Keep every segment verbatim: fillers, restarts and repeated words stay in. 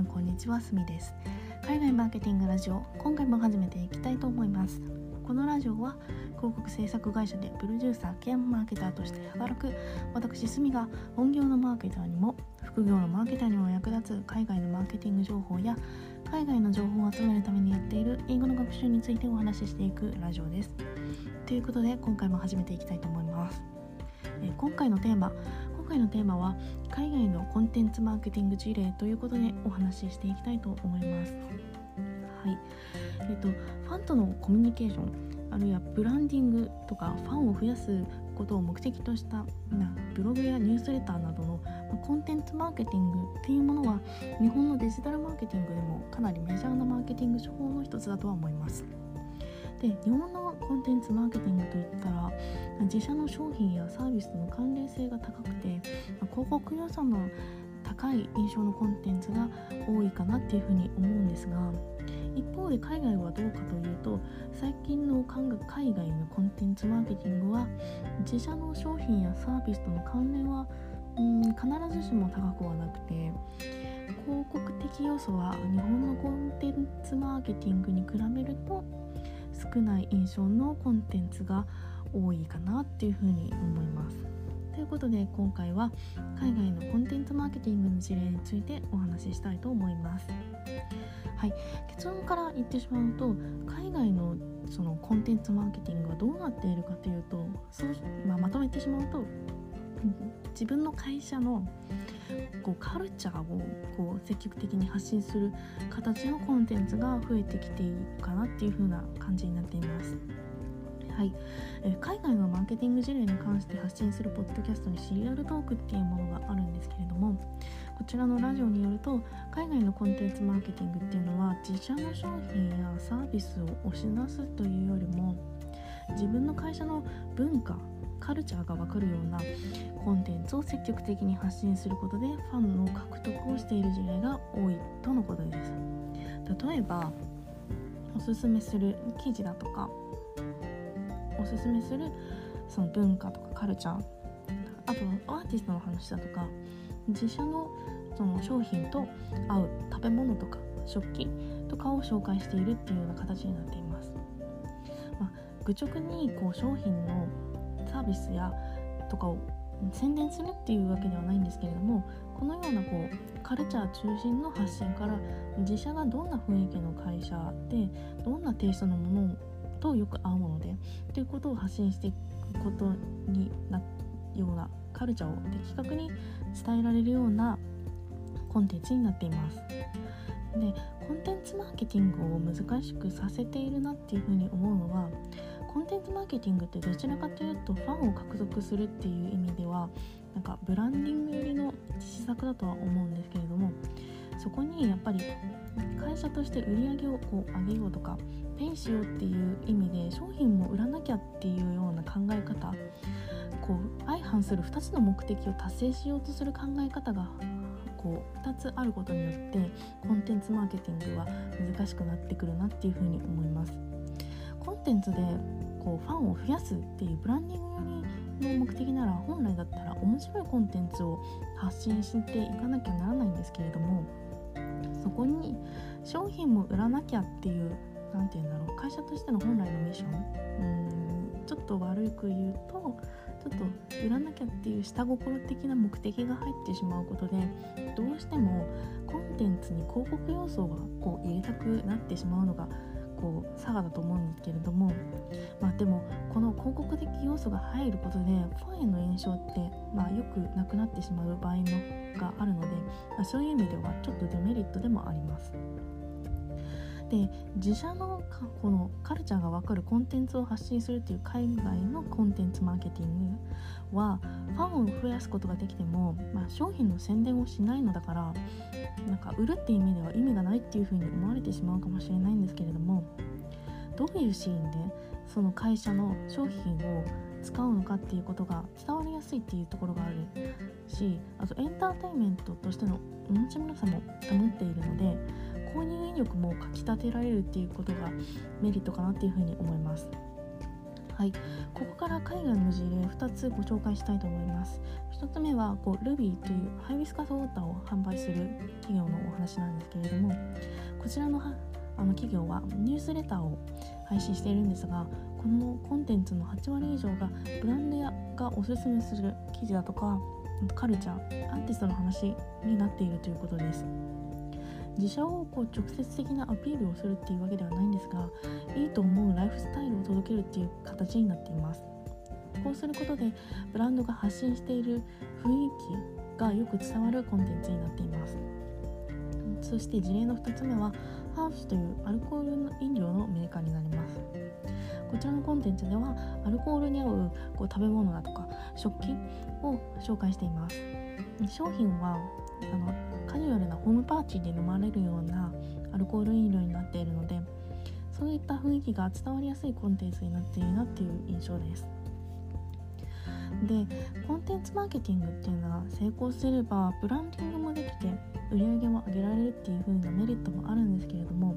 んこんにちは、すみです。海外マーケティングラジオ、今回も始めていきたいと思います。このラジオは広告制作会社でプロデューサー兼マーケターとして働く私、すみが本業のマーケターにも副業のマーケターにも役立つ海外のマーケティング情報や海外の情報を集めるためにやっている英語の学習についてお話ししていくラジオです。ということで、今回も始めていきたいと思います。え今回のテーマ今回のテーマは海外のコンテンツマーケティング事例ということでお話ししていきたいと思います。はい、えっと、ファンとのコミュニケーション、あるいはブランディングとかファンを増やすことを目的としたブログやニュースレターなどのコンテンツマーケティングっていうものは、日本のデジタルマーケティングでもかなりメジャーなマーケティング手法の一つだとは思います。で、日本のコンテンツマーケティングといったら、自社の商品やサービスの関連性が高くて、広告予算の高い印象のコンテンツが多いかなっていうふうに思うんですが、一方で海外はどうかというと、最近の海外のコンテンツマーケティングは自社の商品やサービスとの関連はうん必ずしも高くはなくて、広告的要素は日本のコンテンツマーケティングに比べると少ない印象のコンテンツが多いかなっていうふうに思います。ということで、今回は海外のコンテンツマーケティングの事例についてお話ししたいと思います。はい、結論から言ってしまうと、海外のそのコンテンツマーケティングはどうなっているかというと、そう、まあ、まとめてしまうと、自分の会社のこうカルチャーをこう積極的に発信する形のコンテンツが増えてきているかなっていう風な感じになっています。はい、え海外のマーケティング事例に関して発信するポッドキャストにシリアルトークっていうものがあるんですけれども、こちらのラジオによると、海外のコンテンツマーケティングっていうのは自社の商品やサービスを押し出すというよりも、自分の会社の文化カルチャーが分かるようなコンテンツを積極的に発信することでファンの獲得をしている事例が多いとのことです。例えば、おすすめする記事だとか、おすすめするその文化とかカルチャー、あとアーティストの話だとか、自社のその商品と合う食べ物とか食器とかを紹介しているっていうような形になっています。まあ、愚直にこう商品のサービスやとかを宣伝するっていうわけではないんですけれども、このようなこうカルチャー中心の発信から、自社がどんな雰囲気の会社でどんなテイストのものとよく合うものでということを発信していくことになるようなカルチャーを的確に伝えられるようなコンテンツになっています。で、コンテンツマーケティングを難しくさせているなっていうふうに思うのは、コンテンツマーケティングってどちらかというとファンを獲得するっていう意味では、なんかブランディング寄りの施策だとは思うんですけれども、そこにやっぱり会社として売り上げをこう上げようとかペイしようっていう意味で商品も売らなきゃっていうような考え方、こう相反するふたつの目的を達成しようとする考え方がこうふたつあることによって、コンテンツマーケティングは難しくなってくるなっていうふうに思います。コンテンツでこうファンを増やすっていうブランディング寄りの目的なら、本来だったら面白いコンテンツを発信していかなきゃならないんですけれども、そこに商品も売らなきゃっていう、なんていうんだろう、会社としての本来のミッション、うーんちょっと悪く言うと、ちょっと売らなきゃっていう下心的な目的が入ってしまうことで、どうしてもコンテンツに広告要素がこう入れたくなってしまうのがこう差がだと思うんですけれども、まあ、でもこの広告的要素が入ることでファンへの印象って、まあ、よくなくなってしまう場合のがあるので、まあ、そういう意味ではちょっとデメリットでもあります。で、自社のこのカルチャーが分かるコンテンツを発信するという海外のコンテンツマーケティングは、ファンを増やすことができても、まあ、商品の宣伝をしないのだから、なんか売るっていう意味では意味がないっていうふうに思われてしまうかもしれないんですけれども、どういうシーンでその会社の商品を使うのかっていうことが伝わりやすいっていうところがあるし、あとエンターテインメントとしての面白さも保っているので、購入意欲もかきたてられるっていうことがメリットかなっていうふうに思います。はい、ここから海外の事例ふたつご紹介したいと思います。ひとつめはこう Ruby というハイビスカスウォーターを販売する企業のお話なんですけれども、こちらのあの企業はニュースレターを配信しているんですが、このコンテンツのはちわり以上がブランドがおすすめする記事だとかカルチャー、アーティストの話になっているということです。自社をこう直接的なアピールをするっていうわけではないんですが、いいと思うライフスタイルを届けるっていう形になっています。こうすることでブランドが発信している雰囲気がよく伝わるコンテンツになっています。そして事例のふたつめはハーフというアルコール飲料のメーカーになります。こちらのコンテンツではアルコールに合うこう食べ物だとか食器を紹介しています。商品はあのカジュアルなホームパーティーで飲まれるようなアルコール飲料になっているので、そういった雰囲気が伝わりやすいコンテンツになっているなっていう印象です。で、コンテンツマーケティングっていうのは成功すればブランディングもできて売り上げも上げられるっていう風なメリットもあるんですけれども、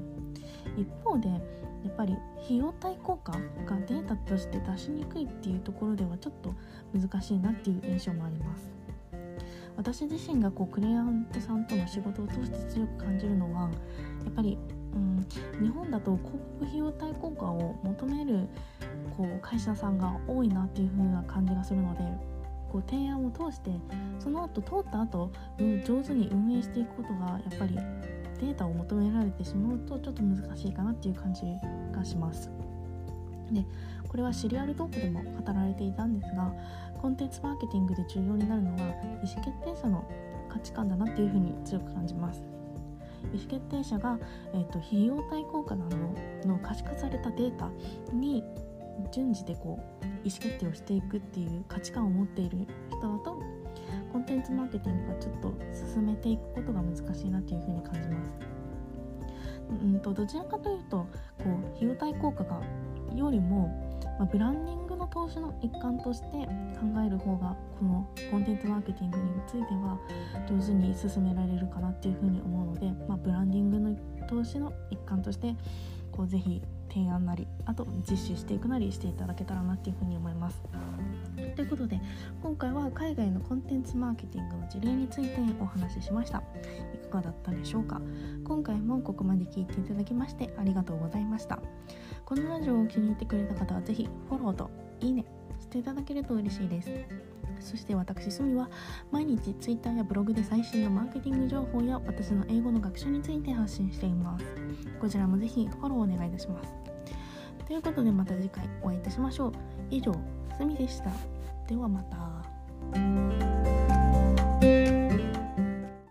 一方でやっぱり費用対効果がデータとして出しにくいっていうところではちょっと難しいなっていう印象もあります。私自身がこうクライアントさんとの仕事を通して強く感じるのはやっぱり、うん、日本だと広告費用対効果を求めるこう会社さんが多いなっていう風な感じがするので、こう提案を通してその後通った後、うん、上手に運営していくことがやっぱりデータを求められてしまうとちょっと難しいかなっていう感じがします。で、これはシリアルトークでも語られていたんですが、コンテンツマーケティングで重要になるのは意思決定者の価値観だなっていうふうに強く感じます。意思決定者が、えーと、費用対効果などの可視化されたデータに順次でこう意思決定をしていくっていう価値観を持っている人だとコンテンツマーケティングはちょっと進めていくことが難しいなっていうふうに感じます。うんとどちらかというとこう費用対効果がよりも、まあ、ブランディングの投資の一環として考える方がこのコンテンツマーケティングについては上手に進められるかなっていうふうに思うので、まあ、ブランディングの投資の一環としてこうぜひ提案なり、あと実施していくなりしていただけたらなっていうふうに思います。ということで今回は海外のコンテンツマーケティングの事例についてお話ししました。いかがだったでしょうか。今回もここまで聞いていただきましてありがとうございました。このラジオを気に入ってくれた方はぜひフォローといいねしていただけると嬉しいです。そして私すみは毎日ツイッターやブログで最新のマーケティング情報や私の英語の学習について発信しています。こちらもぜひフォローお願いいたします。ということでまた次回お会いいたしましょう。以上、すみでした。ではまた。